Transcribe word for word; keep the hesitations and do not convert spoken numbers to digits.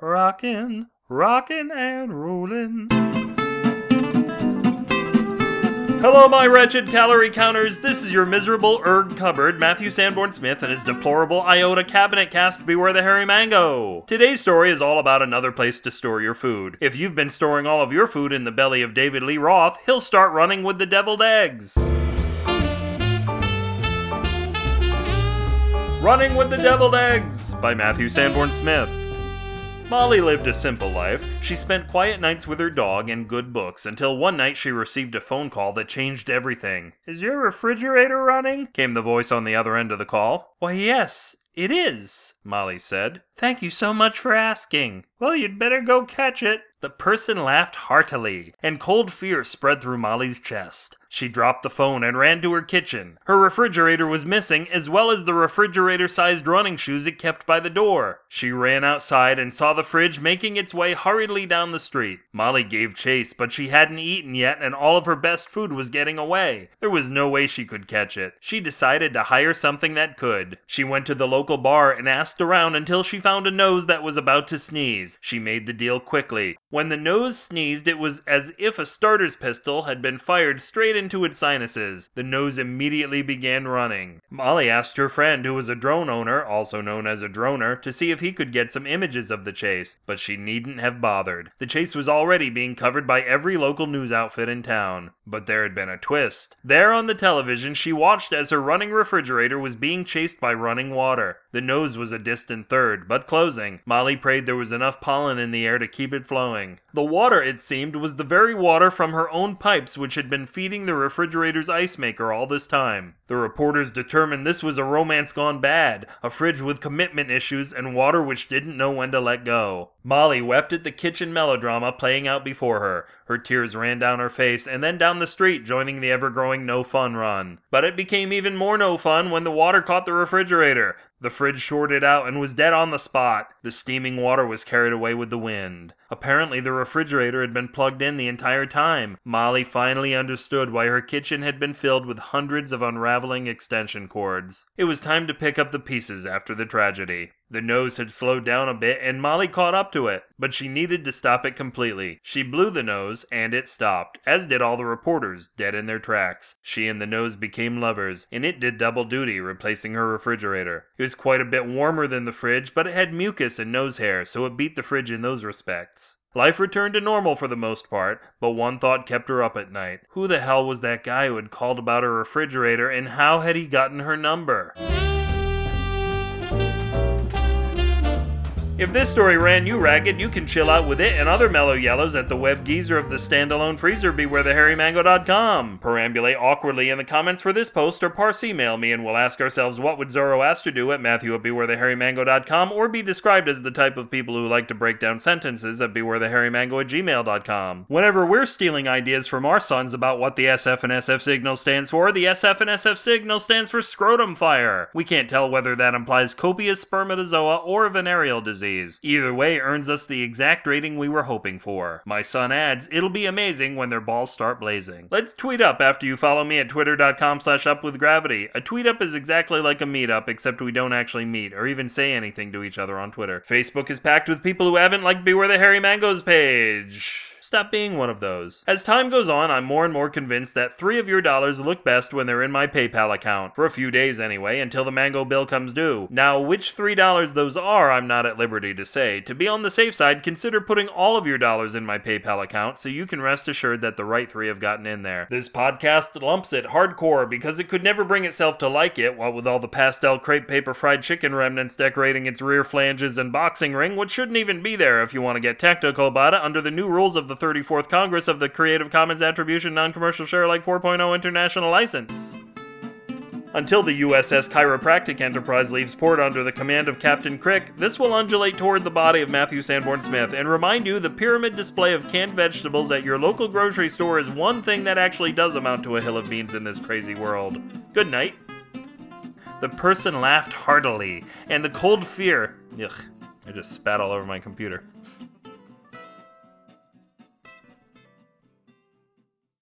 rockin', rockin' and rollin'. Hello, my wretched calorie counters. This is your miserable erg cupboard, Matthew Sanborn Smith, and his deplorable iota cabinet cast, Beware the Hairy Mango. Today's story is all about another place to store your food. If you've been storing all of your food in the belly of David Lee Roth, he'll start running with the deviled eggs. Running with the Deviled Eggs by Matthew Sanborn Smith. Molly lived a simple life. She spent quiet nights with her dog and good books until one night she received a phone call that changed everything. "Is your refrigerator running?" came the voice on the other end of the call. "Why, yes, it is," Molly said. "Thank you so much for asking." "Well, you'd better go catch it." The person laughed heartily, and cold fear spread through Molly's chest. She dropped the phone and ran to her kitchen. Her refrigerator was missing, as well as the refrigerator-sized running shoes it kept by the door. She ran outside and saw the fridge making its way hurriedly down the street. Molly gave chase, but she hadn't eaten yet, and all of her best food was getting away. There was no way she could catch it. She decided to hire something that could. She went to the local bar and asked around until she found a nose that was about to sneeze. She made the deal quickly. When the nose sneezed, it was as if a starter's pistol had been fired straight into its sinuses. The nose immediately began running. Molly asked her friend, who was a drone owner, also known as a droner, to see if he could get some images of the chase, but she needn't have bothered. The chase was already being covered by every local news outfit in town. But there had been a twist. There on the television, she watched as her running refrigerator was being chased by running water. The nose was a distant third, but closing. Molly prayed there was enough pollen in the air to keep it flowing. The water, it seemed, was the very water from her own pipes which had been feeding the refrigerator's ice maker all this time. The reporters determined this was a romance gone bad, a fridge with commitment issues, and water which didn't know when to let go. Molly wept at the kitchen melodrama playing out before her. Her tears ran down her face and then down the street, joining the ever-growing no-fun run. But it became even more no-fun when the water caught the refrigerator. The fridge shorted out and was dead on the spot. The steaming water was carried away with the wind. Apparently, the refrigerator had been plugged in the entire time. Molly finally understood why her kitchen had been filled with hundreds of unraveling extension cords. It was time to pick up the pieces after the tragedy. The nose had slowed down a bit, and Molly caught up to it, but she needed to stop it completely. She blew the nose, and it stopped, as did all the reporters, dead in their tracks. She and the nose became lovers, and it did double duty, replacing her refrigerator. It was quite a bit warmer than the fridge, but it had mucus and nose hair, so it beat the fridge in those respects. Life returned to normal for the most part, but one thought kept her up at night. Who the hell was that guy who had called about her refrigerator, and how had he gotten her number? If this story ran you ragged, you can chill out with it and other mellow yellows at the web geezer of the standalone freezer beware the hairy mango dot com. Perambulate awkwardly in the comments for this post or parse email me and we'll ask ourselves what would Zoroaster do at Matthew at beware the hairy mango dot com, or be described as the type of people who like to break down sentences at beware the hairy mango at gmail dot com. Whenever we're stealing ideas from our sons about what the S F and S F signal stands for, the S F and S F signal stands for scrotum fire. We can't tell whether that implies copious spermatozoa or venereal disease. Either way earns us the exact rating we were hoping for. My son adds, it'll be amazing when their balls start blazing. Let's tweet up after you follow me at twitter.com slash upwithgravity. A tweet up is exactly like a meetup, except we don't actually meet or even say anything to each other on Twitter. Facebook is packed with people who haven't liked Beware the Hairy Mangoes page. Stop being one of those. As time goes on, I'm more and more convinced that three of your dollars look best when they're in my PayPal account. For a few days anyway, until the mango bill comes due. Now, which three dollars those are, I'm not at liberty to say. To be on the safe side, consider putting all of your dollars in my PayPal account so you can rest assured that the right three have gotten in there. This podcast lumps it hardcore because it could never bring itself to like it, what with all the pastel crepe paper fried chicken remnants decorating its rear flanges and boxing ring, which shouldn't even be there if you want to get technical about it under the new rules of the thirty-fourth Congress of the Creative Commons Attribution Non-Commercial Sharealike four point oh International License. Until the U S S Chiropractic Enterprise leaves port under the command of Captain Crick, this will undulate toward the body of Matthew Sanborn Smith and remind you the pyramid display of canned vegetables at your local grocery store is one thing that actually does amount to a hill of beans in this crazy world. Good night. The person laughed heartily, and the cold fear... Ugh, I just spat all over my computer.